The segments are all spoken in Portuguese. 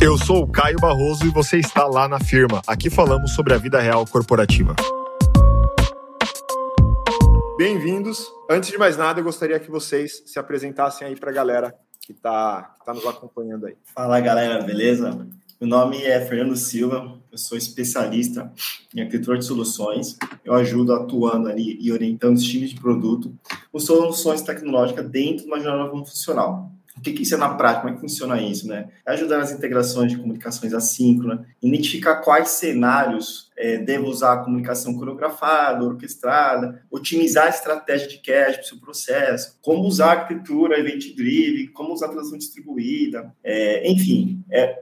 Eu sou o Caio Barroso e você está lá na firma. Aqui falamos sobre a vida real corporativa. Bem-vindos. Antes de mais nada, eu gostaria que vocês se apresentassem aí para a galera que está nos acompanhando aí. Fala, galera, beleza? Meu nome é Fernando Silva, eu sou especialista em arquitetura de soluções. Eu ajudo atuando ali e orientando os times de produto com soluções tecnológicas dentro de uma jornada funcional. O que isso é na prática? Como é que funciona isso, né? É ajudar nas integrações de comunicações assíncronas, identificar quais cenários devo usar a comunicação coreografada, orquestrada, otimizar a estratégia de cache para o seu processo, como usar a arquitetura event-driven, como usar a transição distribuída,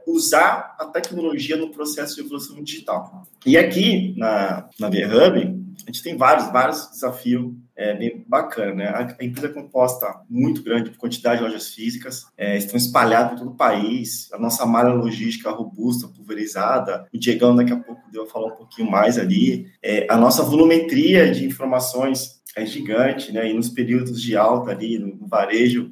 usar a tecnologia no processo de evolução digital. E aqui, na Via Hub, a gente tem vários desafios bem bacana, né? A empresa é composta muito grande por quantidade de lojas físicas, estão espalhadas por todo o país, a nossa malha logística robusta, pulverizada, o Diegão daqui a pouco deu a falar um pouquinho mais ali, a nossa volumetria de informações é gigante, né? E nos períodos de alta ali, no varejo,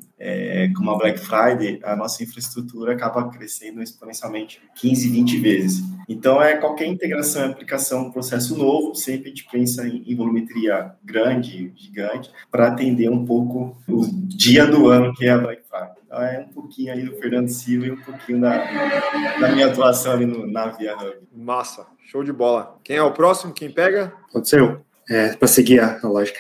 como a Black Friday, a nossa infraestrutura acaba crescendo exponencialmente 15, 20 vezes. Então, qualquer integração e aplicação, um processo novo, sempre a gente pensa em volumetria grande, gigante, para atender um pouco o dia do ano que é a Black Friday. Então, um pouquinho ali do Fernando Silva e um pouquinho da minha atuação ali na Via Hub. Massa, show de bola. Quem é o próximo? Quem pega? Pode ser eu. Para seguir a lógica.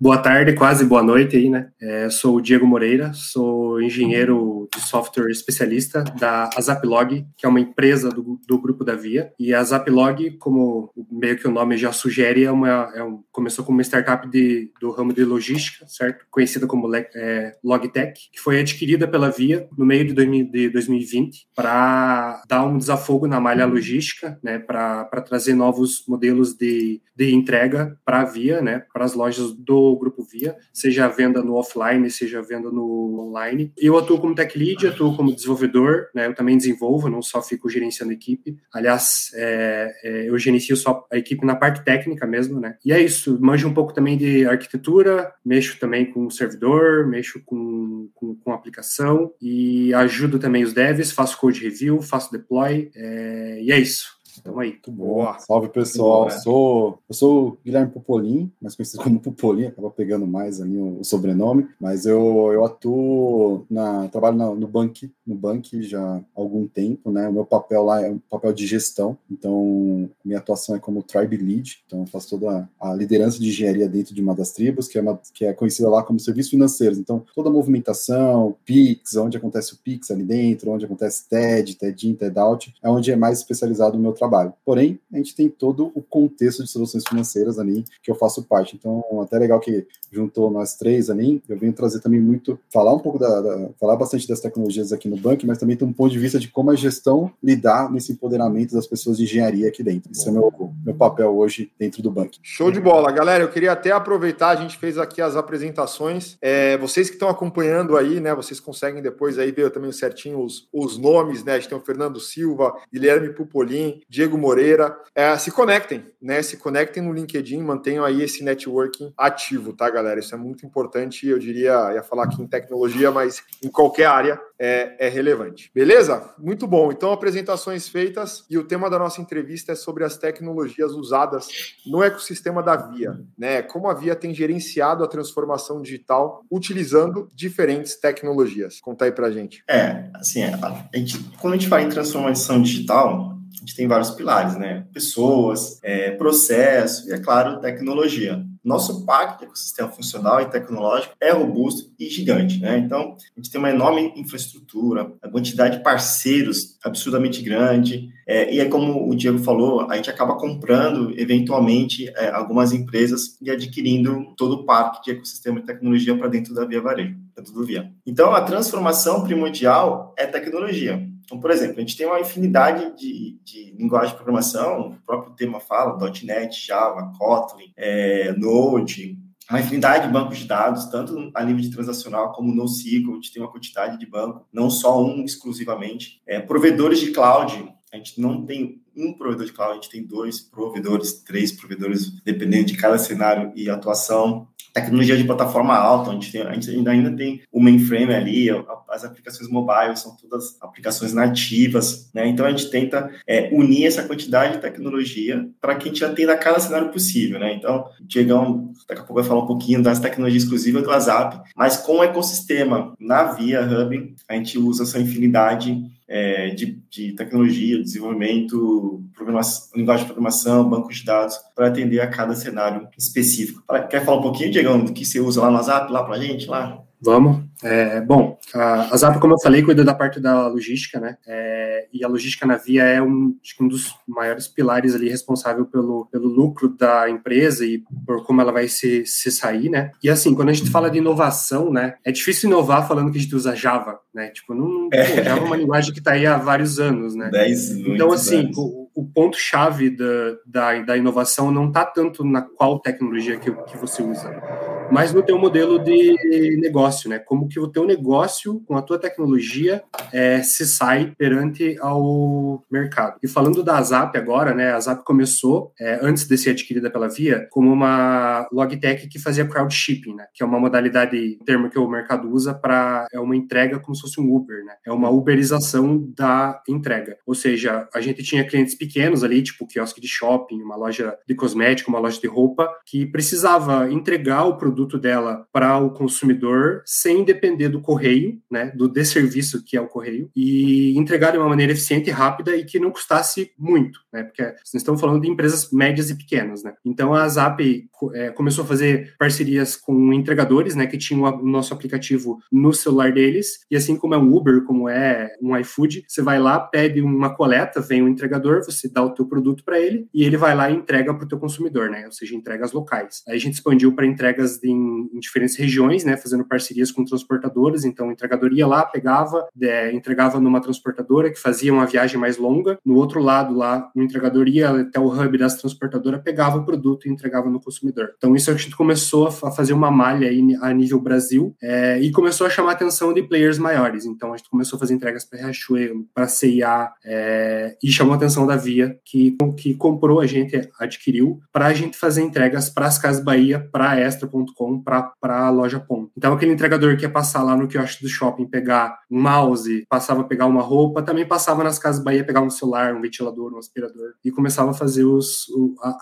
Boa tarde, quase boa noite aí, né? Sou o Diego Moreira, sou engenheiro de software especialista da Zaplog, que é uma empresa do grupo da Via. E a Zaplog, como meio que o nome já sugere, começou como uma startup do ramo de logística, certo? Conhecida como Logtech, que foi adquirida pela Via no meio de 2020 para dar um desafogo na malha logística, né? Para trazer novos modelos de entrega para a Via, né, para as lojas do Grupo Via, seja a venda no offline, seja a venda no online. Eu atuo como tech lead, atuo como desenvolvedor, né, eu também desenvolvo, não só fico gerenciando a equipe. Aliás, eu gerencio só a equipe na parte técnica mesmo, né. E é isso, manjo um pouco também de arquitetura, mexo também com o servidor, mexo com aplicação e ajudo também os devs, faço code review, faço deploy, e é isso. Então aí. Muito boa. Salve, pessoal. Eu sou o Guilherme Popolin, mais conhecido como Popolin, acaba pegando mais ali o sobrenome, mas eu atuo, trabalho no banQi já há algum tempo, né? O meu papel lá é um papel de gestão, então minha atuação é como Tribe Lead, então eu faço toda a liderança de engenharia dentro de uma das tribos, que é conhecida lá como serviços financeiros, então toda a movimentação, PIX, onde acontece o PIX ali dentro, onde acontece TED, TED-IN, TED-OUT, é onde é mais especializado o meu trabalho. Porém, a gente tem todo o contexto de soluções financeiras ali que eu faço parte. Então, até legal que juntou nós três ali, eu venho trazer também muito, falar um pouco falar bastante das tecnologias aqui no banco, mas também ter um ponto de vista de como a gestão lidar nesse empoderamento das pessoas de engenharia aqui dentro. Esse é meu papel hoje dentro do banco. Show de bola, galera. Eu queria até aproveitar, a gente fez aqui as apresentações. Vocês que estão acompanhando aí, né, vocês conseguem depois aí ver também certinho os nomes, né, a gente tem o Fernando Silva, Guilherme Popolin, Diego Moreira, se conectem, né? Se conectem no LinkedIn, mantenham aí esse networking ativo, tá, galera? Isso é muito importante, eu diria, ia falar aqui em tecnologia, mas em qualquer área é relevante. Beleza? Muito bom. Então, apresentações feitas e o tema da nossa entrevista é sobre as tecnologias usadas no ecossistema da Via, né? Como a Via tem gerenciado a transformação digital utilizando diferentes tecnologias. Conta aí pra gente. Quando a gente fala em transformação digital, a gente tem vários pilares, né? Pessoas, processo e, é claro, tecnologia. Nosso pacto de ecossistema funcional e tecnológico é robusto e gigante, né? Então, a gente tem uma enorme infraestrutura, a quantidade de parceiros absurdamente grande, e aí, como o Diego falou, a gente acaba comprando, eventualmente, algumas empresas e adquirindo todo o parque de ecossistema de tecnologia para dentro da Via Varejo, dentro do Via. Então, a transformação primordial é tecnologia. Então, por exemplo, a gente tem uma infinidade de linguagens de programação, o próprio tema fala, .NET, Java, Kotlin, Node, uma infinidade de bancos de dados, tanto a nível de transacional como no SQL, a gente tem uma quantidade de banco, não só exclusivamente. Provedores de cloud, a gente não tem um provedor de cloud, a gente tem 2 provedores, 3 provedores, dependendo de cada cenário e atuação. Tecnologia de plataforma alta, a gente ainda tem o mainframe ali, as aplicações mobile são todas aplicações nativas, né? Então a gente tenta unir essa quantidade de tecnologia para que a gente já tenha cada cenário possível, né? Então, o Diegão daqui a pouco vai falar um pouquinho das tecnologias exclusivas do WhatsApp, mas com o ecossistema na Via Hub, a gente usa essa infinidade de tecnologia, desenvolvimento, linguagem de programação, banco de dados, para atender a cada cenário específico. Quer falar um pouquinho, Diegão, do que você usa lá no WhatsApp, lá para a gente? Lá? Vamos. Bom, a Zap, como eu falei, cuida da parte da logística, né? E a logística na Via é um dos maiores pilares ali responsável pelo lucro da empresa e por como ela vai se sair, né? E assim, quando a gente fala de inovação, né? É difícil inovar falando que a gente usa Java, né? Tipo, Java é uma linguagem que está aí há vários anos, né? 10 anos. Então, assim, o ponto-chave da inovação não está tanto na qual tecnologia que você usa, mas no teu modelo de negócio, né? Como que o teu negócio, com a tua tecnologia, se sai perante ao mercado. E falando da Zap agora, né? A Zap começou, antes de ser adquirida pela Via, como uma logtech que fazia crowdshipping, né? Que é uma modalidade, termo que o mercado usa, é uma entrega como se fosse um Uber, né? É uma uberização da entrega. Ou seja, a gente tinha clientes pequenos ali, tipo quiosque de shopping, uma loja de cosmético, uma loja de roupa, que precisava entregar o produto dela para o consumidor sem depender do correio, né, do desserviço que é o correio, e entregar de uma maneira eficiente, rápida e que não custasse muito, né, porque nós estamos falando de empresas médias e pequenas, né. Então a Zap começou a fazer parcerias com entregadores, né, que tinham o nosso aplicativo no celular deles, e assim como é um Uber, como é um iFood, você vai lá, pede uma coleta, vem um entregador, você dá o teu produto para ele e ele vai lá e entrega para o teu consumidor, né, ou seja, entregas locais. Aí a gente expandiu para entregas em diferentes regiões, né, fazendo parcerias com transportadoras. Então a entregadoria lá pegava, entregava numa transportadora que fazia uma viagem mais longa, no outro lado lá, a entregadoria até o hub das transportadoras pegava o produto e entregava no consumidor. Então isso a gente começou a fazer uma malha aí a nível Brasil, e começou a chamar a atenção de players maiores. Então a gente começou a fazer entregas para Riachuelo, para C&A, e chamou a atenção da Via, que comprou, a gente adquiriu, para a gente fazer entregas para as Casas Bahia, para Extra.com, para a Loja POM. Então, aquele entregador que ia passar lá no quiosque do shopping, pegar um mouse, passava a pegar uma roupa, também passava nas Casas Bahia pegar um celular, um ventilador, um aspirador, e começava a fazer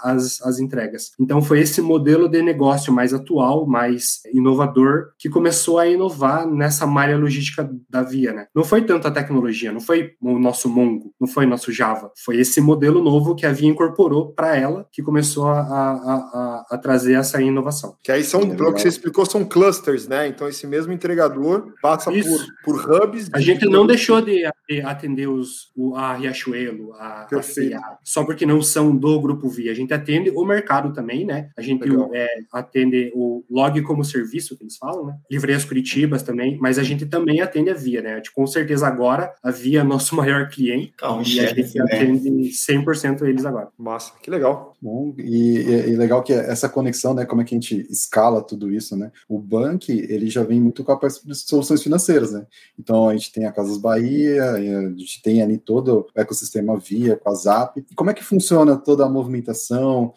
as entregas. Então, foi esse modelo de negócio mais atual, mais inovador, que começou a inovar nessa malha logística da Via, né? Não foi tanto a tecnologia, não foi o nosso Mongo, não foi o nosso Java, foi esse modelo novo que a Via incorporou para ela, que começou a trazer essa inovação. Que aí são, pelo que você explicou, são clusters, né? Então, esse mesmo entregador passa por hubs. A gente não deixou de atender a Riachuelo, a C&A, só porque não são do Grupo Via. A gente atende o mercado também, né? A gente atende o log como serviço, que eles falam, né? Livrarias Curitibas também, mas a gente também atende a Via, né? Com certeza agora, a Via é nosso maior cliente, a gente atende 100% eles agora. Massa, que legal. Bom, e legal que essa conexão, né? Como é que a gente escala tudo isso, né? O banQi, ele já vem muito com a parte de soluções financeiras, né? Então, a gente tem a Casas Bahia, a gente tem ali todo o ecossistema Via, com a Zap. E como é que funciona toda a movimentação?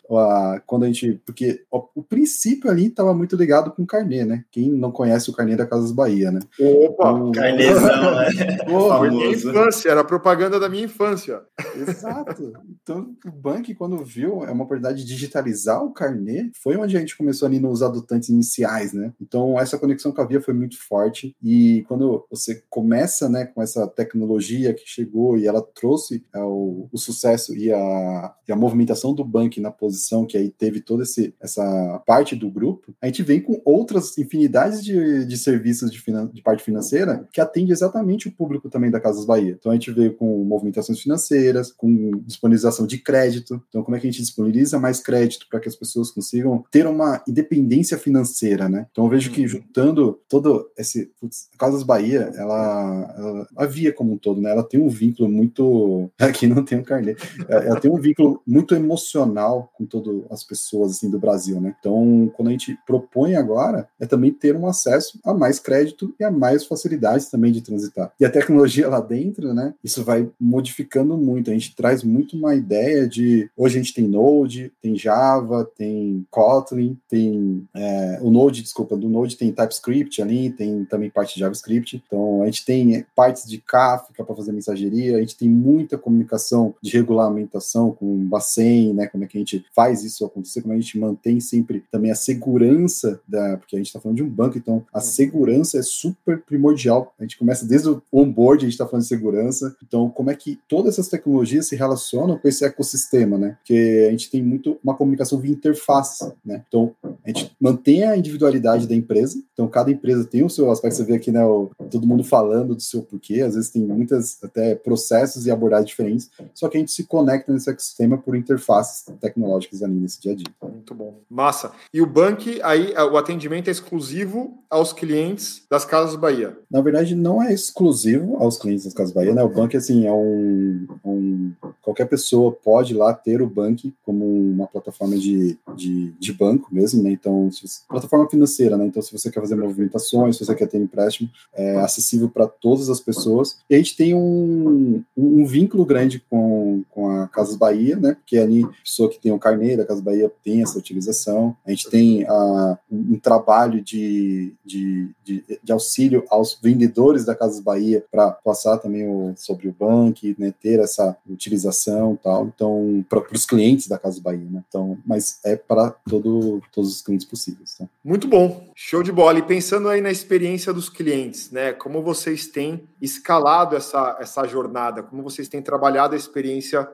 Porque o princípio ali estava muito ligado com o Carnê, né? Quem não conhece o Carnê da Casas Bahia, né? Opa! Carnêzão, né? Porra, minha infância, era a propaganda da minha infância. Exato! Então, o banQi, quando viu a oportunidade de digitalizar o Carnê, foi onde a gente começou ali nos adotantes iniciais, né? Então, essa conexão com a Via foi muito forte, e quando você começa, né, com essa tecnologia que chegou e ela trouxe o sucesso e a movimentação do banQi na posição que aí teve toda essa parte do grupo, a gente vem com outras infinidades de serviços de parte financeira que atende exatamente o público também da Casas Bahia. Então, a gente veio com movimentações financeiras, com disponibilização de crédito. Então, como é que a gente disponibiliza mais crédito para que as pessoas consigam ter uma independência inteligência financeira, né? Então eu vejo que juntando todo esse... Casas Bahia, ela a Via como um todo, né? Ela tem um vínculo muito... Aqui não tem um Carnê. Ela tem um vínculo muito emocional com todas as pessoas, assim, do Brasil, né? Então, quando a gente propõe agora, é também ter um acesso a mais crédito e a mais facilidade também de transitar. E a tecnologia lá dentro, né? Isso vai modificando muito. A gente traz muito uma ideia de... Hoje a gente tem Node, tem Java, tem Kotlin, tem... do Node tem TypeScript ali, tem também parte de JavaScript. Então, a gente tem partes de Kafka para fazer mensageria, a gente tem muita comunicação de regulamentação com Bacen, né? Como é que a gente faz isso acontecer, como a gente mantém sempre também a segurança da... Porque a gente está falando de um banco, então a segurança é super primordial. A gente começa desde o onboard, a gente está falando de segurança. Então, como é que todas essas tecnologias se relacionam com esse ecossistema, né? Porque a gente tem muito uma comunicação via interface, né? Então, a gente mantém a individualidade da empresa. Então, cada empresa tem o seu aspecto. Você vê aqui, né, todo mundo falando do seu porquê. Às vezes tem muitas até processos e abordagens diferentes. Só que a gente se conecta nesse ecossistema por interfaces tecnológicas ali nesse dia a dia. Muito bom. Massa. E o banQi, aí o atendimento é exclusivo aos clientes das Casas Bahia? Na verdade, não é exclusivo aos clientes das Casas Bahia, né? O banQi, assim, é qualquer pessoa pode lá ter o banQi como uma plataforma de banco mesmo, né? Então, plataforma financeira, né? Então, se você quer fazer movimentações, se você quer ter empréstimo, é acessível para todas as pessoas. E a gente tem um vínculo grande com a Casas Bahia, né? Porque ali, a pessoa que tem o Carnê da Casas Bahia tem essa utilização. A gente tem um trabalho de auxílio aos vendedores da Casas Bahia para passar também sobre o banQi, né? Ter essa utilização e tal. Então, para os clientes da Casas Bahia, né? Então, mas é para todos os clientes possíveis, tá? Muito bom. Show de bola. E pensando aí na experiência dos clientes, né? Como vocês têm escalado essa jornada? Como vocês têm trabalhado a experiência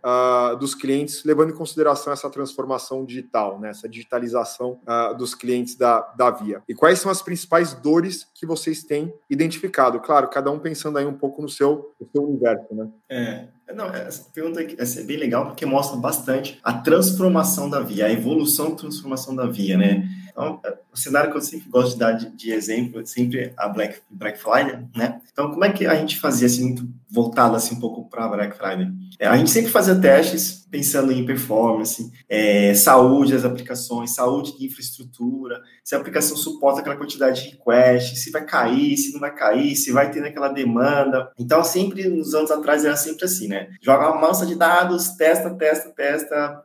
dos clientes, levando em consideração essa transformação digital, né? Essa digitalização dos clientes da Via? E quais são as principais dores que vocês têm identificado? Claro, cada um pensando aí um pouco no seu universo, né? Não, essa pergunta é bem legal porque mostra bastante a transformação da Via, a evolução e transformação da Via, né? Então, o cenário que eu sempre gosto de dar de exemplo é sempre a Black Friday, né? Então, como é que a gente fazia, assim, voltado assim um pouco para a Black Friday? A gente sempre fazia testes pensando em performance, saúde das aplicações, saúde de infraestrutura, se a aplicação suporta aquela quantidade de requests, se vai cair, se não vai cair, se vai ter aquela demanda. Então, sempre, nos anos atrás, era sempre assim, né? Joga uma massa de dados, testa,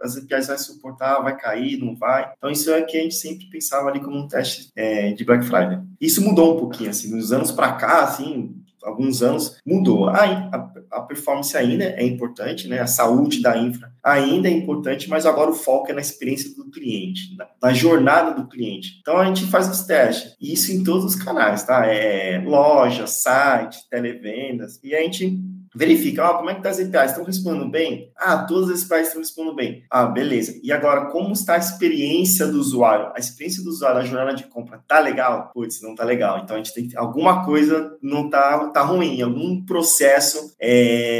as APIs vai suportar, vai cair, não vai. Então, isso é que a gente sempre pensava ali como um teste de Black Friday. Isso mudou um pouquinho, assim, dos anos para cá, assim, alguns anos, mudou. A performance ainda é importante, né? A saúde da infra ainda é importante, mas agora o foco é na experiência do cliente, na jornada do cliente. Então, a gente faz os testes. E isso em todos os canais, tá? Loja, site, televendas. E a gente verifica, como é que tá as APIs? Estão respondendo bem? Todas as APIs estão respondendo bem. Beleza. E agora, como está a experiência do usuário? A experiência do usuário, a jornada de compra, tá legal? Putz, não tá legal. Então, a gente tem que... Alguma coisa não tá ruim, algum processo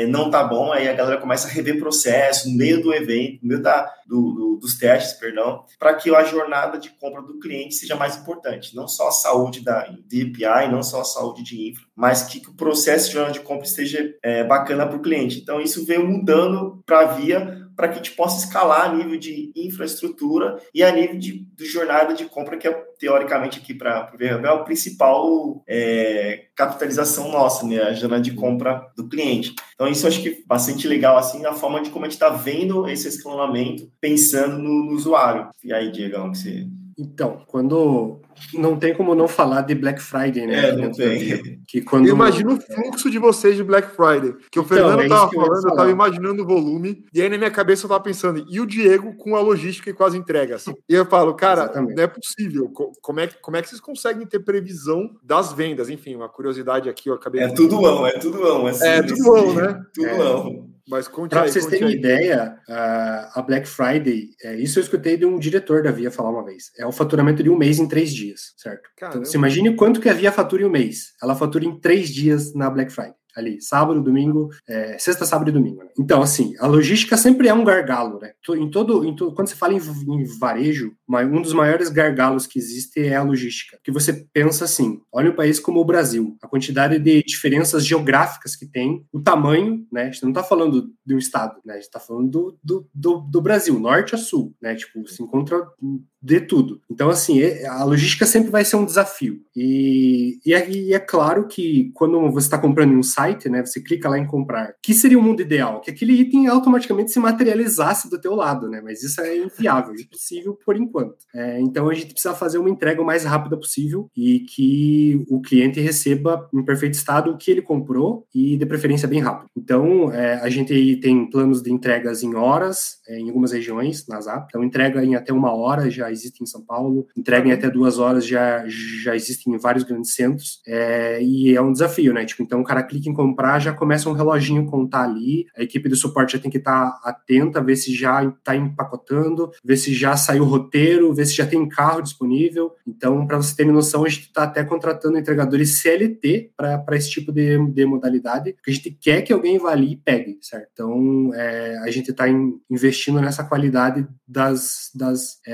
não tá bom, aí a galera começa a rever processo no meio do evento, no meio dos testes, para que a jornada de compra do cliente seja mais importante. Não só a saúde de API, não só a saúde de infra, mas que o processo de jornada de compra esteja bacana para o cliente. Então, isso veio mudando para a Via, para que a gente possa escalar a nível de infraestrutura e a nível de jornada de compra, que é, teoricamente, aqui para o Via Hub, a principal capitalização nossa, né? A jornada de compra do cliente. Então, isso eu acho que é bastante legal, assim, a forma de como a gente está vendo esse escalonamento, pensando no usuário. E aí, Diego, o que você... Então, quando... Não tem como não falar de Black Friday, né? Não tem. Que quando... Eu imagino o fluxo de vocês de Black Friday. Que o Fernando estava falando, eu estava imaginando o volume. E aí, na minha cabeça, eu estava pensando, e o Diego com a logística e com as entregas? E eu falo, cara, Exatamente. Não é possível. Como é que vocês conseguem ter previsão das vendas? Enfim, uma curiosidade aqui, eu acabei... É tudo. Tudo, né? Tudo. Mas para vocês terem ideia, a Black Friday, isso eu escutei de um diretor da Via falar uma vez, é o faturamento de um mês em 3 dias, certo? Caramba. Então, você imagine quanto que a Via fatura em um mês. Ela fatura em 3 dias na Black Friday. ali, sábado, domingo, sexta, sábado e domingo, né? Então, assim, a logística sempre é um gargalo, né? Quando você fala em varejo, um dos maiores gargalos que existe é a logística. Que você pensa assim, olha um país como o Brasil, a quantidade de diferenças geográficas que tem, o tamanho, né? A gente não está falando de um estado, né? A gente está falando do Brasil, norte a sul, né? Tipo, se encontra de tudo. Então, assim, a logística sempre vai ser um desafio. E é claro que quando você está comprando em um site, né, você clica lá em comprar. Que seria o mundo ideal? Que aquele item automaticamente se materializasse do teu lado, né? Mas isso é inviável, impossível por enquanto. Então, a gente precisa fazer uma entrega o mais rápida possível e que o cliente receba em perfeito estado o que ele comprou e, de preferência, bem rápido. Então, a gente tem planos de entregas em horas, em algumas regiões, na Zap. Então, entrega em até 1 hora já existe em São Paulo, entrega em até 2 horas já existe em vários grandes centros, e é um desafio, né? Tipo, então o cara clica em comprar, já começa um reloginho contar ali, a equipe do suporte já tem que estar atenta, ver se já está empacotando, ver se já saiu o roteiro, ver se já tem carro disponível. Então, para você ter noção, a gente está até contratando entregadores CLT para esse tipo de modalidade, porque a gente quer que alguém vá ali e pegue, certo? Então, a gente está investindo nessa qualidade das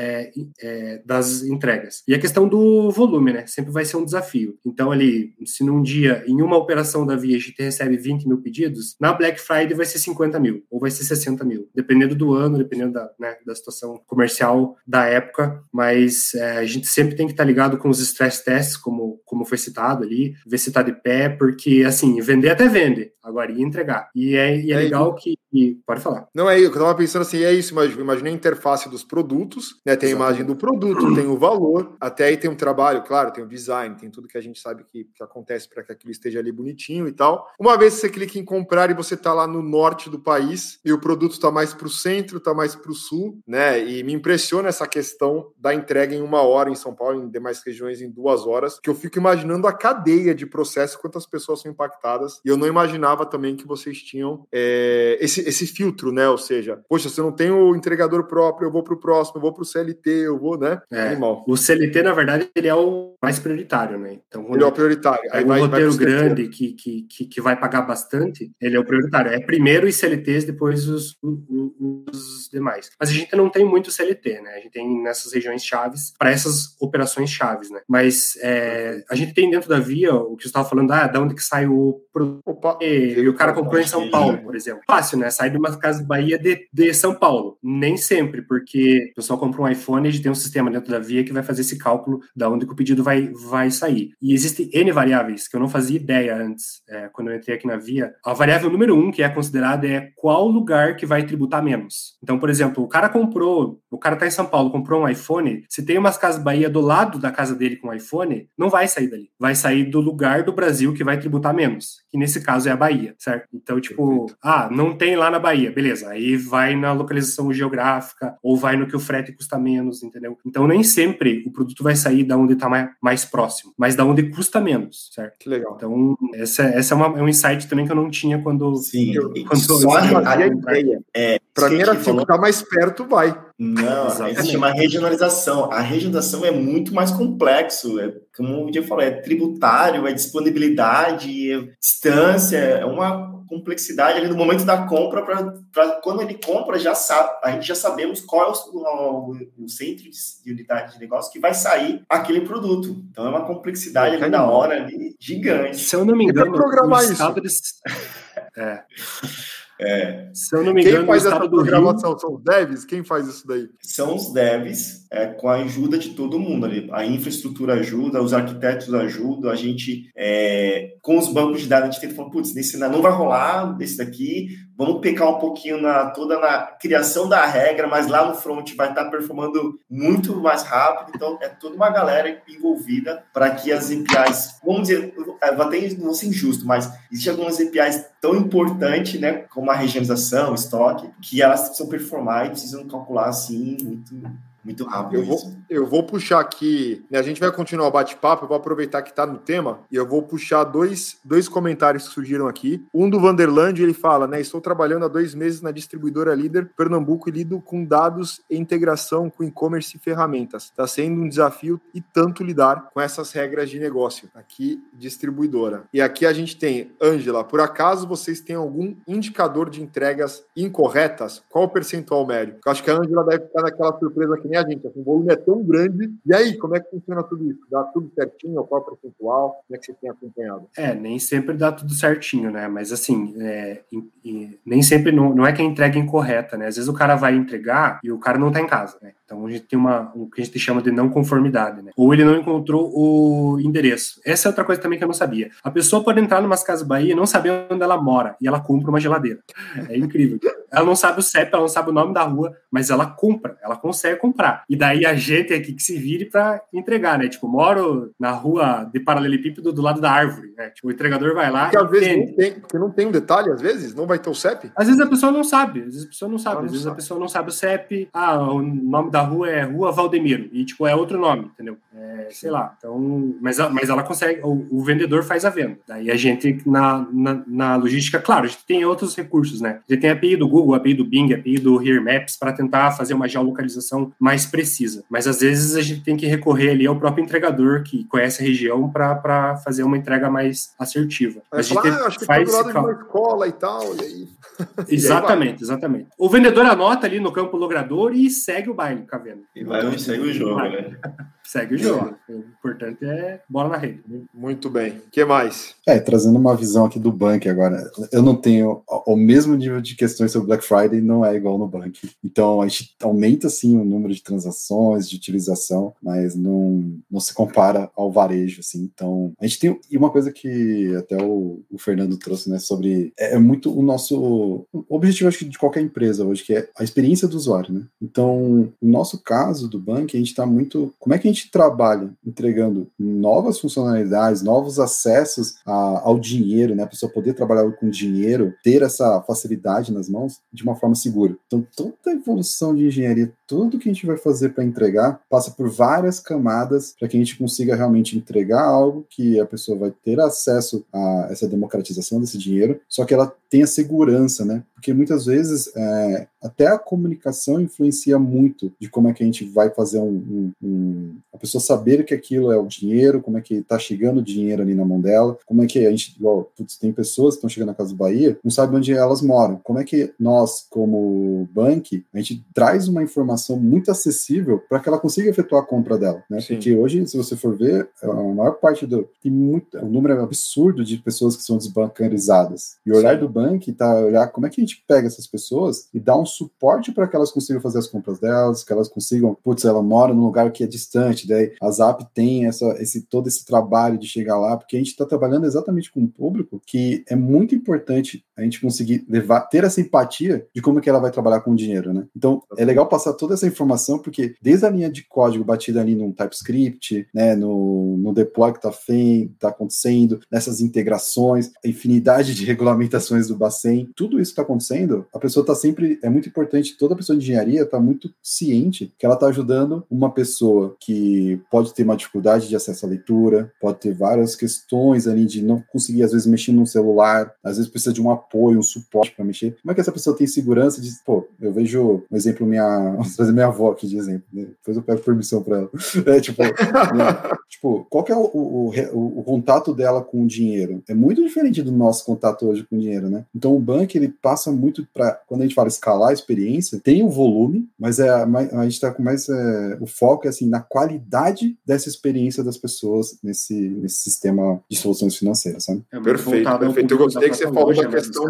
entregas. E a questão do volume, né? Sempre vai ser um desafio. Então, ali, se num dia, em uma operação da Via, a gente recebe 20 mil pedidos, na Black Friday vai ser 50 mil, ou vai ser 60 mil, dependendo do ano, dependendo da situação comercial da época, mas a gente sempre tem que estar ligado com os stress tests, como foi citado ali, ver se está de pé, porque, assim, vender até vende, agora ia entregar. E é legal que... pode falar. Não, é isso, eu estava pensando assim, é isso, imaginei a interface dos produtos, né? Tem a imagem do produto, tem o valor, até aí tem um trabalho, claro, tem o design, tem tudo que a gente sabe que acontece para que aquilo esteja ali bonitinho e tal. Uma vez que você clica em comprar e você está lá no norte do país e o produto está mais para o centro, está mais para o sul, né? E me impressiona essa questão da entrega em 1 hora em São Paulo, em demais regiões em 2 horas, que eu fico imaginando a cadeia de processo, quantas pessoas são impactadas, e eu não imaginava também que vocês tinham esse filtro, né? Ou seja, poxa, se eu não tenho o entregador próprio, eu vou pro próximo, eu vou pro CLT, eu vou, né? Animal. O CLT, na verdade, ele é o mais prioritário, né? Então, ele é o prioritário. Aí vai, roteiro grande que vai pagar bastante, ele é o prioritário. É primeiro os CLTs, depois os demais. Mas a gente não tem muito CLT, né? A gente tem nessas regiões chaves, para essas operações chaves, né? Mas a gente tem dentro da Via o que você estava falando, da onde que sai o produto. Opa, e o cara comprou em São Paulo, por exemplo. Fácil, né? Sai de uma Casas Bahia de São Paulo. Nem sempre, porque o pessoal compra um iPhone e a gente tem um sistema dentro da Via que vai fazer esse cálculo da onde que o pedido vai sair. E existem N variáveis que eu não fazia ideia antes, quando eu entrei aqui na Via. A variável número 1 que é considerada é qual lugar que vai tributar menos. Então, por exemplo, o cara tá em São Paulo, comprou um iPhone, se tem umas Casas Bahia do lado da casa dele com um iPhone, não vai sair dali. Vai sair do lugar do Brasil que vai tributar menos, que nesse caso é a Bahia, certo? Então, tipo, não tem lá na Bahia, beleza, aí vai na localização geográfica, ou vai no que o frete custa menos, entendeu? Então, nem sempre o produto vai sair da onde está mais próximo, mas da onde custa menos, certo? Que legal. Então, essa é um insight também que eu não tinha quando... Sim, só a ideia. Para mim era tipo, tá mais perto, vai. Não, isso chama regionalização. A regionalização é muito mais complexo, como o Diego falou, é tributário, é disponibilidade, é distância, é uma... complexidade ali no momento da compra, para quando ele compra, a gente já sabemos qual é o centro de unidade de negócio que vai sair aquele produto. Então é uma complexidade ali na hora ali, gigante. Se eu não me engano, programar isso. Se eu não me engano, quem faz essa programação são os devs? Quem faz isso daí? São os devs, com a ajuda de todo mundo ali. A infraestrutura ajuda, os arquitetos ajudam, a gente, com os bancos de dados, a gente tenta falar, putz, esse não vai rolar, esse daqui, vamos pecar um pouquinho na criação da regra, mas lá no front vai estar performando muito mais rápido. Então, é toda uma galera envolvida para que as APIs, vamos dizer, não ser injusto, mas existem algumas APIs tão importantes, né, como a regionalização, o estoque, que elas precisam performar e precisam calcular, assim, muito... Muito rápido. Eu vou puxar aqui, né, a gente vai continuar o bate-papo, eu vou aproveitar que está no tema, e eu vou puxar dois comentários que surgiram aqui. Um do Vanderland, ele fala, né, estou trabalhando há 2 meses na distribuidora líder Pernambuco e lido com dados e integração com e-commerce e ferramentas. Está sendo um desafio e tanto lidar com essas regras de negócio. Aqui, distribuidora. E aqui a gente tem, Ângela, por acaso vocês têm algum indicador de entregas incorretas? Qual o percentual médio? Eu acho que a Ângela deve ficar naquela surpresa que nem a gente, assim, o volume é tão grande. E aí, como é que funciona tudo isso? Dá tudo certinho? Qual é o percentual? Como é que você tem acompanhado? Nem sempre dá tudo certinho, né? Mas assim, nem sempre, não é que a entrega é incorreta, né? Às vezes o cara vai entregar e o cara não tá em casa, né? Então a gente tem o que a gente chama de não conformidade, né? Ou ele não encontrou o endereço. Essa é outra coisa também que eu não sabia. A pessoa pode entrar numas Casas Bahia e não saber onde ela mora, e ela compra uma geladeira. É incrível. Ela não sabe o CEP, ela não sabe o nome da rua, mas ela compra, ela consegue comprar. E daí a gente é aqui que se vire para entregar, né? Tipo, moro na rua de paralelepípedo do lado da árvore, né? Tipo, o entregador vai lá. Porque às vezes não tem um detalhe, às vezes não vai ter o CEP. Às vezes a pessoa não sabe, às vezes a pessoa não sabe o CEP. Ah, o nome da rua é Rua Valdemiro, e tipo, é outro nome, entendeu? Sei lá. Então, mas ela consegue, o vendedor faz a venda. Daí a gente, na logística, claro, a gente tem outros recursos, né? A gente tem a API do Google, a API do Bing, a API do Here Maps, para tentar fazer uma geolocalização mais precisa. Mas, às vezes, a gente tem que recorrer ali ao próprio entregador que conhece a região para fazer uma entrega mais assertiva. A gente acho que faz do lado de uma escola e tal. E aí... Exatamente. O vendedor anota ali no campo logrador e segue o baile, tá vendo? E vai, segue o jogo, né? Segue o jogo. O importante é bola na rede. Muito bem. O que mais? Trazendo uma visão aqui do banco agora. Eu não tenho o mesmo nível de questões sobre Black Friday, não é igual no banco. Então, a gente aumenta, sim, o número de transações, de utilização, mas não se compara ao varejo, assim. Então, a gente tem... E uma coisa que até o Fernando trouxe, né, sobre... É muito o nosso... O objetivo, acho que, de qualquer empresa hoje, que é a experiência do usuário, né? Então, no nosso caso do banco, a gente está muito... Como é que a gente trabalha entregando novas funcionalidades, novos acessos ao dinheiro, né? A pessoa poder trabalhar com dinheiro, ter essa facilidade nas mãos, de uma forma segura. Então, toda a evolução de engenharia, tudo que a gente vai fazer para entregar, passa por várias camadas para que a gente consiga realmente entregar algo que a pessoa vai ter acesso a essa democratização desse dinheiro, só que ela tenha segurança, né? Porque muitas vezes até a comunicação influencia muito de como é que a gente vai fazer a pessoa saber que aquilo é o dinheiro, como é que está chegando o dinheiro ali na mão dela, como é que a gente, igual, tem pessoas que estão chegando na Casa Bahia, não sabem onde elas moram, como é que nós, como banco, a gente traz uma informação muito acessível para que ela consiga efetuar a compra dela, né? Sim. Porque hoje, se você for ver, a maior parte um número absurdo de pessoas que são desbancarizadas. E o olhar do banco tá olhar como é que a gente pega essas pessoas e dá um suporte para que elas consigam fazer as compras delas, que elas consigam, ela mora num lugar que é distante, daí a Zap tem todo esse trabalho de chegar lá, porque a gente está trabalhando exatamente com um público que é muito importante a gente conseguir ter essa empatia de como que ela vai trabalhar com o dinheiro, né? Então, é legal passar toda essa informação, porque desde a linha de código batida ali num TypeScript, né, no deploy que tá acontecendo, nessas integrações, a infinidade de regulamentações do Bacen, tudo isso que tá acontecendo, a pessoa tá sempre, é muito importante, toda pessoa de engenharia tá muito ciente que ela tá ajudando uma pessoa que pode ter uma dificuldade de acesso à leitura, pode ter várias questões ali de não conseguir, às vezes, mexer num celular, às vezes precisa de um apoio, um suporte para mexer. Como é que essa pessoa tem segurança de, eu vejo um exemplo, vamos fazer minha avó aqui de exemplo, né? Depois eu pego permissão para ela. Qual que é o contato dela com o dinheiro? É muito diferente do nosso contato hoje com o dinheiro, né? Então o banco, ele passa muito para, quando a gente fala escalar a experiência, tem o volume, mas a gente está com mais o foco é assim, na qualidade dessa experiência das pessoas nesse sistema de soluções financeiras, sabe? Perfeito. Eu gostei que você falou da questão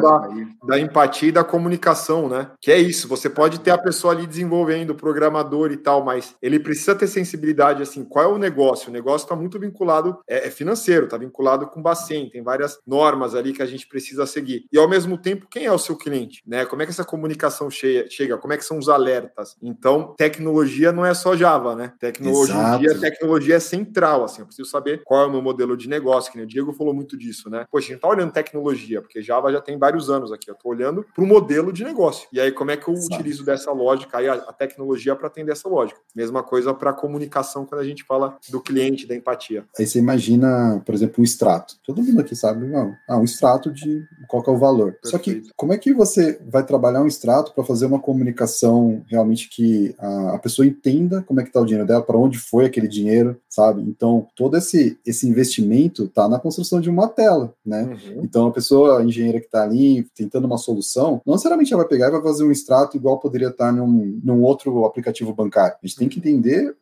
da empatia e da comunicação, né? Que é isso, você pode ter a pessoa ali desenvolvendo, programador e tal, mas ele precisa ter sensibilidade, assim, qual é o negócio? O negócio está muito vinculado, é financeiro, está vinculado com o Bacen, tem várias normas ali que a gente precisa seguir. E, ao mesmo tempo, quem é o seu cliente, né? Como é que essa comunicação chega? Como é que são os alertas? Então, tecnologia não é só Java, né? Tecnologia é central, assim, eu preciso saber qual é o meu modelo de negócio, que, né? O Diego falou muito disso, né? Poxa, a gente está olhando tecnologia, porque Java já tem tem vários anos aqui. Eu estou olhando para o modelo de negócio. E aí, como é que eu utilizo dessa lógica aí, a tecnologia para atender essa lógica? Mesma coisa para a comunicação, quando a gente fala do cliente, da empatia. Aí você imagina, por exemplo, um extrato. Todo mundo aqui sabe, não. Ah, um extrato de qual que é o valor. Perfeito. Só que, como é que você vai trabalhar um extrato para fazer uma comunicação realmente que a pessoa entenda como é que está o dinheiro dela, para onde foi aquele dinheiro, sabe? Então, todo esse investimento está na construção de uma tela, né? Uhum. Então, a pessoa, a engenheira que está ali tentando uma solução, não necessariamente ela vai pegar e vai fazer um extrato igual poderia estar num outro aplicativo bancário. A gente tem que entender,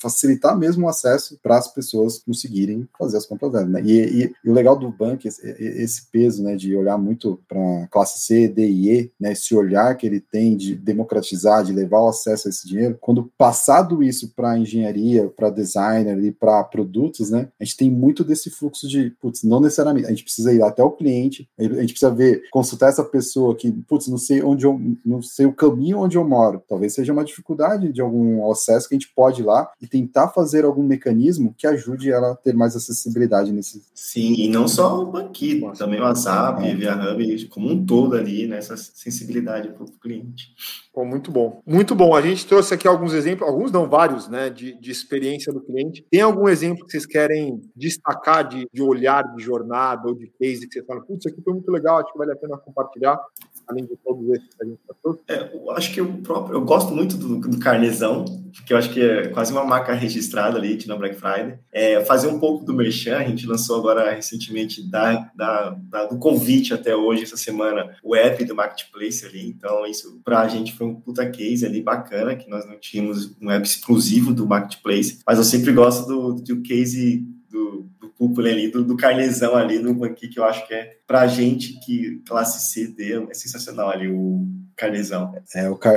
facilitar mesmo o acesso para as pessoas conseguirem fazer as compras dela, né? E o legal do banco é esse peso, né, de olhar muito para classe C, D e E, né, esse olhar que ele tem de democratizar, de levar o acesso a esse dinheiro. Quando passado isso para engenharia, para designer e para produtos, né, a gente tem muito desse fluxo de, putz, não necessariamente, a gente precisa ir até o cliente, a gente precisa ver, consultar essa pessoa que, putz, não sei o caminho onde eu moro. Talvez seja uma dificuldade de algum acesso que a gente pode ir lá e tentar fazer algum mecanismo que ajude ela a ter mais acessibilidade nesse... Sim, e não só o banQi, também o WhatsApp, Via Hub, como um todo ali, nessa sensibilidade para o cliente. Pô, muito bom. Muito bom. A gente trouxe aqui alguns exemplos, alguns não, vários, né, de experiência do cliente. Tem algum exemplo que vocês querem destacar de olhar de jornada ou de case que vocês falam, putz, isso aqui foi muito legal, acho que vale a pena compartilhar, além de todos esses que a gente passou? Eu acho que eu gosto muito do carnezão, que eu acho que é quase uma marca registrada ali na Black Friday. Fazer um pouco do merchan, a gente lançou agora recentemente do convite até hoje, essa semana, o app do Marketplace ali, então isso pra gente foi um puta case ali bacana, que nós não tínhamos um app exclusivo do Marketplace, mas eu sempre gosto do case do Púpula ali, do carnezão ali no banqui, que eu acho que é pra gente que classe C, D, é sensacional ali o carnezão.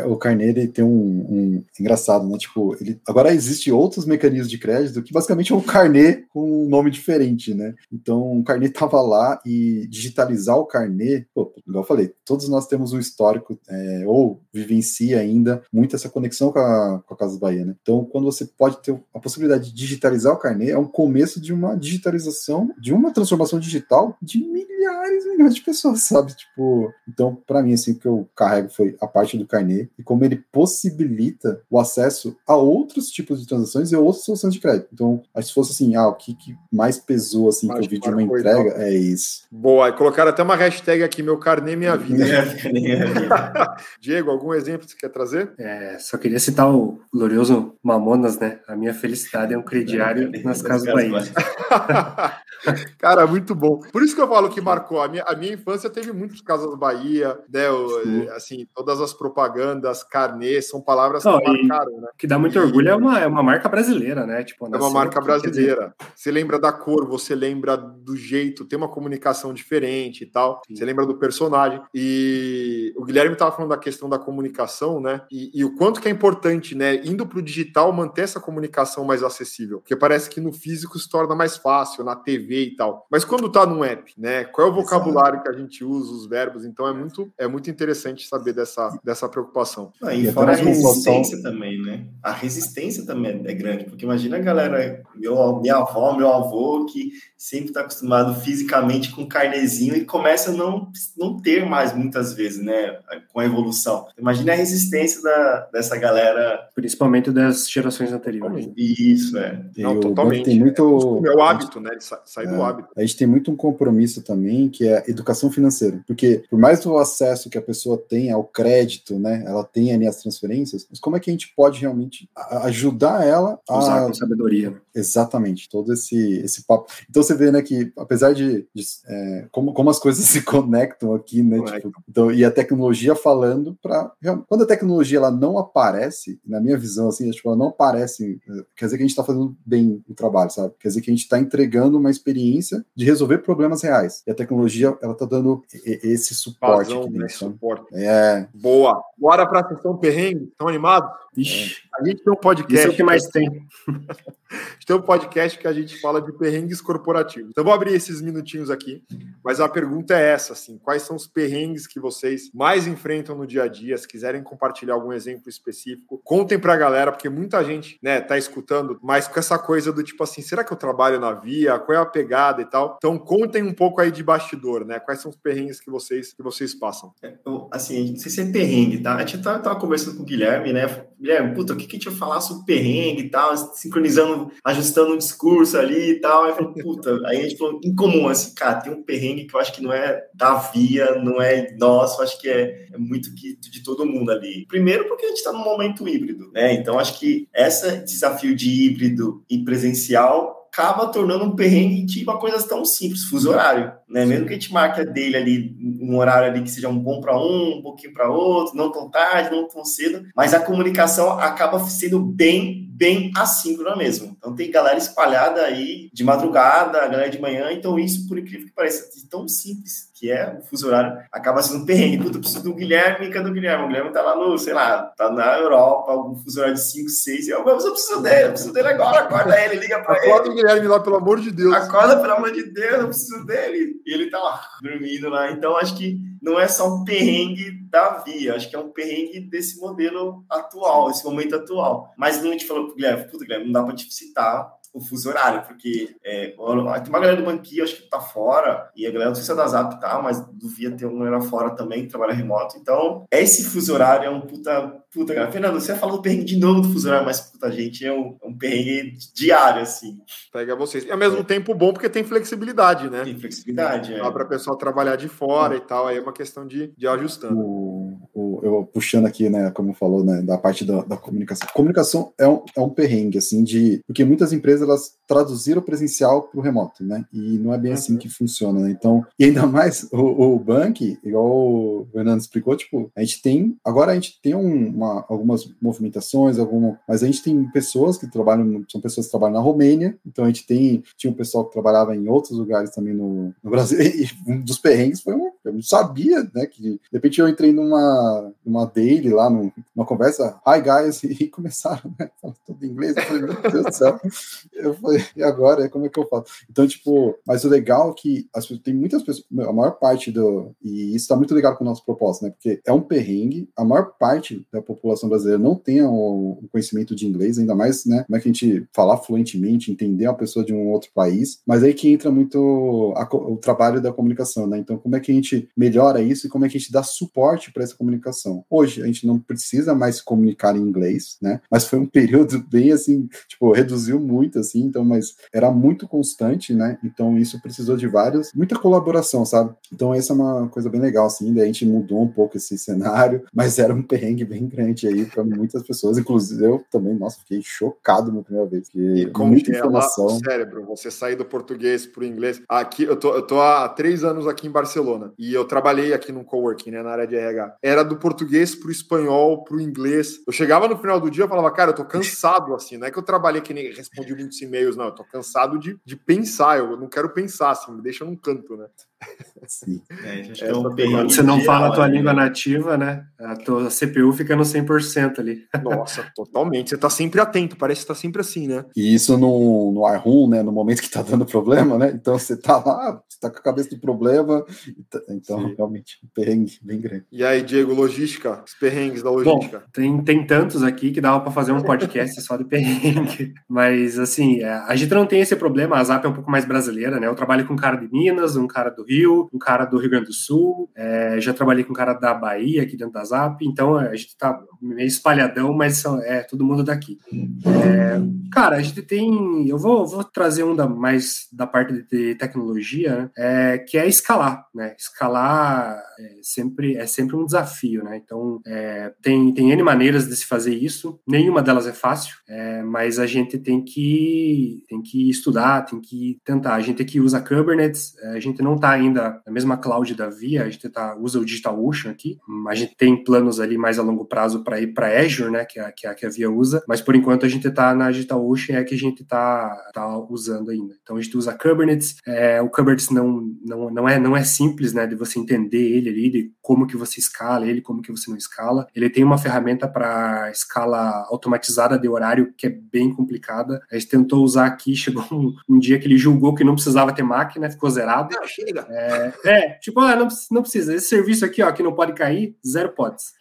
O Carnê, ele tem um engraçado, né? Tipo, ele agora existe outros mecanismos de crédito que basicamente é um Carnê com um nome diferente, né? Então, o Carnê tava lá e digitalizar o Carnê, pô, igual eu falei, todos nós temos um histórico, ou vivencia ainda muito essa conexão com a Casas Bahia, né? Então, quando você pode ter a possibilidade de digitalizar o Carnê, é um começo de uma digitalização, de uma transformação digital de milhares de pessoas, sabe? Tipo, então, pra mim, assim, o que eu carrego foi a parte do Carnê e como ele possibilita o acesso a outros tipos de transações e outras soluções de crédito. Então, se fosse assim, o que mais pesou, assim, que eu vi de uma entrega, é isso. Boa, e colocaram até uma hashtag aqui, meu Carnê, minha vida. Diego, algum exemplo que você quer trazer? Só queria citar o glorioso Mamonas, né? A minha felicidade é um crediário nas Casas Bahia. Cara, muito bom. Por isso que eu falo que marcou. A minha infância teve muitos Casas Bahia, né? Assim, todas as propagandas, Carnê, são palavras que marcaram, né? Que dá muito orgulho, é uma marca brasileira, né? Tipo, é uma marca brasileira. Você lembra da cor, você lembra do jeito, tem uma comunicação diferente e tal. Sim. Você lembra do personagem. E o Guilherme estava falando da questão da comunicação, né? E o quanto que é importante, né? Indo para o digital, manter essa comunicação mais acessível. Porque parece que no físico se torna mais fácil, na TV e tal. Mas quando tá num app, né? Qual é o vocabulário que a gente usa, os verbos? Então é muito interessante saber dessa preocupação. E fora a resistência também, né? A resistência também é grande, porque imagina a galera, minha avó, meu avô, que sempre tá acostumado fisicamente com carnezinho e começa a não ter mais muitas vezes, né? Com a evolução. Imagina a resistência dessa galera. Principalmente das gerações anteriores. Isso, Não, totalmente. Tem muito... É o hábito, né? Sai do hábito. A gente tem muito um compromisso também, que é a educação financeira. Porque, por mais o acesso que a pessoa tem ao crédito, né? Ela tem ali as transferências, mas como é que a gente pode realmente ajudar ela a... Usar com sabedoria. Exatamente. Todo esse papo. Então, você vê, né, que apesar de como as coisas se conectam aqui, né? Tipo, então, e a tecnologia falando para... Quando a tecnologia ela não aparece, na minha visão, assim, ela não aparece, quer dizer que a gente está fazendo bem o trabalho, sabe? Quer dizer que a gente está entregando uma experiência de resolver problemas reais. E a tecnologia, ela está dando esse suporte. Boa. Bora para a sessão perrengue? Estão animados? Ixi, a gente tem um podcast. Isso é o que mais tem. Tem um podcast que a gente fala de perrengues corporativos. Então, vou abrir esses minutinhos aqui, mas a pergunta é essa, assim, quais são os perrengues que vocês mais enfrentam no dia a dia? Se quiserem compartilhar algum exemplo específico, contem pra galera, porque muita gente, né, tá escutando, mas com essa coisa do tipo assim, será que eu trabalho na Via? Qual é a pegada e tal? Então, contem um pouco aí de bastidor, né? Quais são os perrengues que vocês passam? Assim, não sei se é perrengue, tá? A gente tava conversando com o Guilherme, né? Guilherme, puta, o que a gente ia falar sobre perrengue e tal? Sincronizando, ajustando um discurso ali e tal. Aí eu falei, puta, aí a gente falou em comum, assim, cara, tem um perrengue que eu acho que não é da Via, não é nosso, acho que é muito de todo mundo ali. Primeiro porque a gente tá num momento híbrido, né? Então, acho que esse desafio de híbrido e presencial acaba tornando um perrengue tipo coisas tão simples, fuso horário, né? Mesmo que a gente marque dele ali, um horário ali que seja um bom para um pouquinho para outro, não tão tarde, não tão cedo, mas a comunicação acaba sendo bem assíncrona mesmo. Então tem galera espalhada aí de madrugada, a galera de manhã, então isso, por incrível que pareça, é tão simples que é o fuso horário, acaba sendo um perrengue. Puta, eu preciso do Guilherme, cadê o Guilherme? O Guilherme tá lá no, sei lá, tá na Europa, algum fuso horário de 5, 6, eu preciso dele agora, acorda ele, liga pra ele. Acorda o Guilherme lá, pelo amor de Deus. Acorda, pelo amor de Deus, eu preciso dele. E ele tá lá, dormindo lá, então acho que não é só um perrengue da Via, acho que é um perrengue desse modelo atual, esse momento atual. Mas não, a gente falou pro Guilherme, puta, Guilherme, não dá pra te citar o fuso horário, porque tem uma galera do banQi, acho que tá fora, e a galera, não sei se é da Zap, tá, mas do Via tem uma galera fora também, que trabalha remoto, então esse fuso horário é um puta, cara. Fernando, você falou do perrengue de novo do fuso horário, mas, puta, gente, é um perrengue diário, assim. Pega vocês. E, ao mesmo tempo, bom, porque tem flexibilidade, né? Tem flexibilidade, dá pra pessoa trabalhar de fora e tal, aí é uma questão de ajustando. Eu puxando aqui, né, como falou, né, da parte da comunicação. Comunicação é um perrengue, assim, porque muitas empresas, elas traduziram o presencial para o remoto, né? E não é bem assim que funciona, né? Então, e ainda mais o banQi, igual o Fernando explicou, tipo, agora a gente tem algumas movimentações, mas a gente tem pessoas que trabalham, são pessoas que trabalham na Romênia, então a gente tinha um pessoal que trabalhava em outros lugares também no Brasil, e um dos perrengues foi eu não sabia, né, que de repente eu entrei numa daily lá, numa conversa, hi guys, e começaram, né, falando tudo em inglês, eu falei, meu Deus do céu, eu falei, e agora, como é que eu falo? Então, tipo, mas o legal é que tem muitas pessoas, a maior parte e isso tá muito ligado com o nosso propósito, né, porque é um perrengue, a maior parte da população brasileira não tem o conhecimento de inglês, ainda mais, né, como é que a gente falar fluentemente, entender uma pessoa de um outro país, mas aí que entra muito o trabalho da comunicação, né, então como é que a gente melhora isso e como é que a gente dá suporte para essa comunicação. Hoje, a gente não precisa mais comunicar em inglês, né, mas foi um período bem, assim, tipo, reduziu muito, assim, então, mas era muito constante, né, então isso precisou de muita colaboração, sabe? Então essa é uma coisa bem legal, assim, daí a gente mudou um pouco esse cenário, mas era um perrengue bem grande aí para muitas pessoas, inclusive eu também, nossa, fiquei chocado na primeira vez, porque muita informação. O cérebro, você sair do português pro inglês, aqui, eu tô há 3 anos aqui em Barcelona, e eu trabalhei aqui num coworking, né, na área de RH, era do português pro espanhol, pro inglês, eu chegava no final do dia e falava, cara, eu tô cansado, assim, não é que eu trabalhei que nem respondi muitos e-mails, não, eu tô cansado de pensar, eu não quero pensar, assim, me deixa num canto, né? Sim. Quando você não fala a tua língua nativa, né? A tua CPU fica no 100% ali. Nossa, totalmente. Você tá sempre atento, parece que tá sempre assim, né? E isso no iRoom, né? No momento que tá dando problema, né? Então você tá lá, você tá com a cabeça do problema. Então, sim, realmente, um perrengue bem grande. E aí, Diego, logística? Os perrengues da logística? Bom, tem tantos aqui que dava pra fazer um podcast só de perrengue. Mas, assim, a gente não tem esse problema. A Zap é um pouco mais brasileira, né? Eu trabalho com um cara de Minas, um cara do Rio, um cara do Rio Grande do Sul, já trabalhei com um cara da Bahia aqui dentro da Zap, então a gente tá meio espalhadão, mas é todo mundo daqui. Cara, a gente tem... Eu vou trazer um mais da parte de tecnologia, né, que é escalar, né? Escalar é sempre um desafio, né? Então, tem N maneiras de se fazer isso, nenhuma delas é fácil, mas a gente tem que estudar, tem que tentar. A gente aqui usa Kubernetes, a gente não tá ainda na mesma cloud da Via, a gente usa o DigitalOcean aqui, a gente tem planos ali mais a longo prazo para ir para Azure, né, que a Via usa, mas por enquanto a gente tá na DigitalOcean, que a gente tá usando ainda. Então a gente usa Kubernetes, o Kubernetes não é simples, né, de você entender ele, dele ali, de como que você escala ele, como que você não escala. Ele tem uma ferramenta para escala automatizada de horário que é bem complicada. A gente tentou usar aqui, chegou um dia que ele julgou que não precisava ter máquina, ficou zerado. Não, chega. Não precisa. Esse serviço aqui, ó, que não pode cair, zero pods.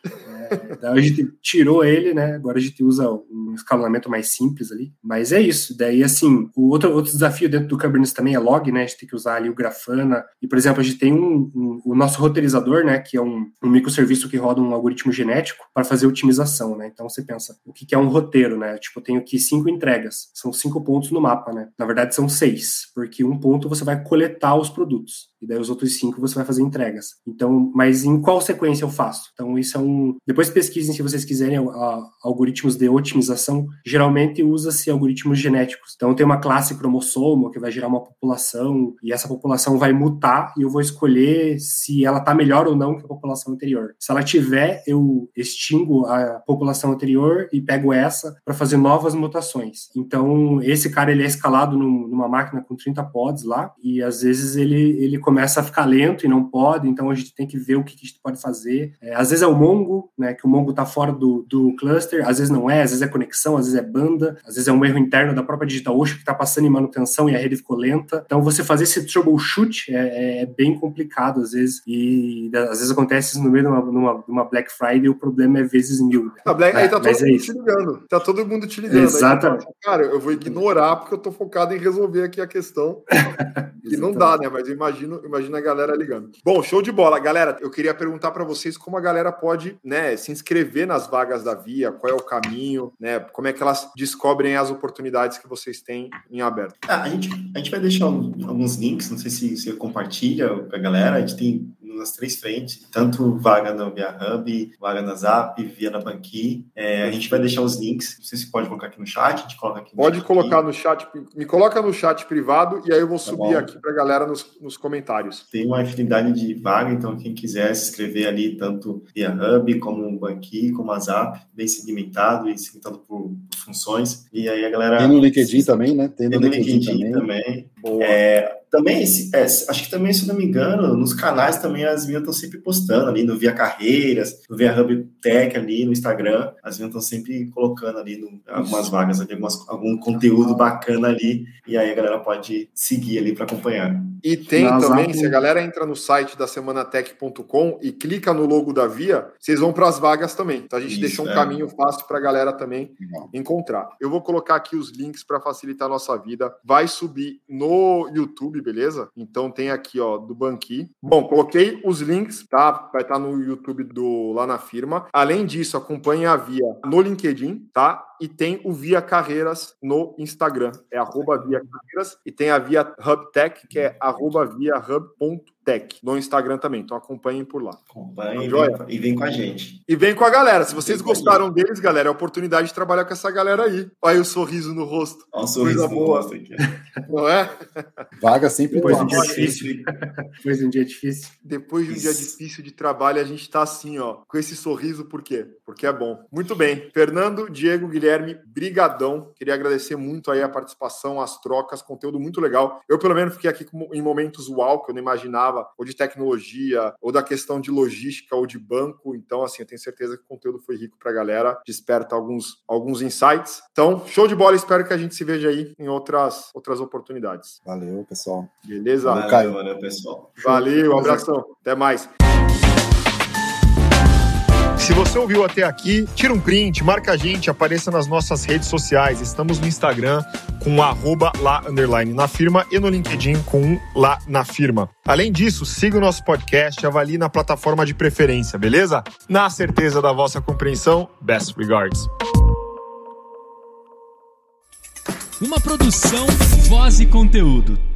Daí a gente tirou ele, né? Agora a gente usa um escalonamento mais simples ali. Mas é isso. Daí, assim, o outro desafio dentro do Kubernetes também é log, né? A gente tem que usar ali o Grafana. E, por exemplo, a gente tem o nosso roteirizador, né? Que é um microserviço que roda um algoritmo genético para fazer otimização, né? Então, você pensa, o que é um roteiro, né? Tipo, eu tenho aqui 5 entregas. São 5 pontos no mapa, né? Na verdade, são 6. Porque um ponto você vai coletar os produtos. E daí os outros 5 você vai fazer entregas. Então, mas em qual sequência eu faço? Então, isso é um... Depois pesquisem, se vocês quiserem, algoritmos de otimização. Geralmente usa-se algoritmos genéticos. Então, tem uma classe cromossomo que vai gerar uma população e essa população vai mutar e eu vou escolher se ela está melhor ou não que a população anterior. Se ela tiver, eu extingo a população anterior e pego essa para fazer novas mutações. Então, esse cara, ele é escalado numa máquina com 30 pods lá e, às vezes, ele começa a ficar lento e não pode, então a gente tem que ver o que a gente pode fazer. Às vezes é o Mongo, né, que o Mongo está fora do cluster, às vezes não é, às vezes é conexão, às vezes é banda, às vezes é um erro interno da própria DigitalOcean que está passando em manutenção e a rede ficou lenta. Então você fazer esse troubleshoot é bem complicado às vezes, e às vezes acontece no meio de uma Black Friday, o problema é vezes 1000. Aí tá todo mundo te ligando. Tá todo mundo te ligando. Exatamente. Aí, cara, eu vou ignorar porque eu tô focado em resolver aqui a questão que não dá, né, mas eu imagino a galera ligando. Bom, show de bola. Galera, eu queria perguntar para vocês como a galera pode, né, se inscrever nas vagas da Via, qual é o caminho, né, como é que elas descobrem as oportunidades que vocês têm em aberto. A gente vai deixar alguns links, não sei se você compartilha com a galera, a gente tem nas 3 frentes, tanto vaga na Via Hub, vaga na Zap, Via na banQi. A gente vai deixar os links, não sei se pode colocar aqui no chat, a gente coloca aqui. Pode colocar aqui no chat, me coloca no chat privado e aí eu vou subir aqui pra galera nos comentários. Tem uma infinidade de vaga, então quem quiser se inscrever ali, tanto Via Hub, como banQi, como a Zap, bem segmentado e segmentado por funções. E aí a galera... Tem no LinkedIn também, né? Tem no LinkedIn também. Boa. Também, acho que também, se não me engano, nos canais também as minhas estão sempre postando ali, no Via Carreiras, no Via Hub Tech ali, no Instagram, as minhas estão sempre colocando ali algumas vagas, ali, algum conteúdo bacana ali, e aí a galera pode seguir ali para acompanhar. E tem também, se a galera entra no site da SemanaTech.com e clica no logo da Via, vocês vão para as vagas também. Então a gente deixa um caminho fácil para a galera também encontrar. Eu vou colocar aqui os links para facilitar a nossa vida. Vai subir no YouTube, beleza? Então tem aqui, ó, do banQi. Bom, coloquei os links, tá? Vai estar no YouTube lá na firma. Além disso, acompanha a Via no LinkedIn, tá? E tem o Via Carreiras no Instagram. É @Via Carreiras. E tem a Via Hub Tech, que é @viahub.tech no Instagram também. Então acompanhem por lá. Acompanhem e vem com a gente. E vem com a galera. Se vocês gostaram deles, galera, é a oportunidade de trabalhar com essa galera aí. Olha o sorriso no rosto. Olha o sorriso no rosto aqui. Não é? Vaga sempre depois de um dia difícil. Depois de um dia difícil. Depois de um dia difícil de trabalho, a gente tá assim, ó, com esse sorriso, por quê? Porque é bom. Muito bem. Fernando, Diego, Guilherme, brigadão. Queria agradecer muito aí a participação, as trocas, conteúdo muito legal. Eu, pelo menos, fiquei aqui em momentos uau, que eu não imaginava, ou de tecnologia, ou da questão de logística, ou de banco. Então, assim, eu tenho certeza que o conteúdo foi rico pra galera, desperta alguns insights. Então, show de bola, espero que a gente se veja aí em outras oportunidades. Valeu, pessoal. Beleza? Valeu, Caio. Valeu, pessoal. Valeu, um abração. Até mais. Se você ouviu até aqui, tira um print, marca a gente, apareça nas nossas redes sociais. Estamos no Instagram com @lá_na_firma e no LinkedIn com @lá_na_firma. Além disso, siga o nosso podcast e avalie na plataforma de preferência, beleza? Na certeza da vossa compreensão, best regards. Uma produção, voz e conteúdo.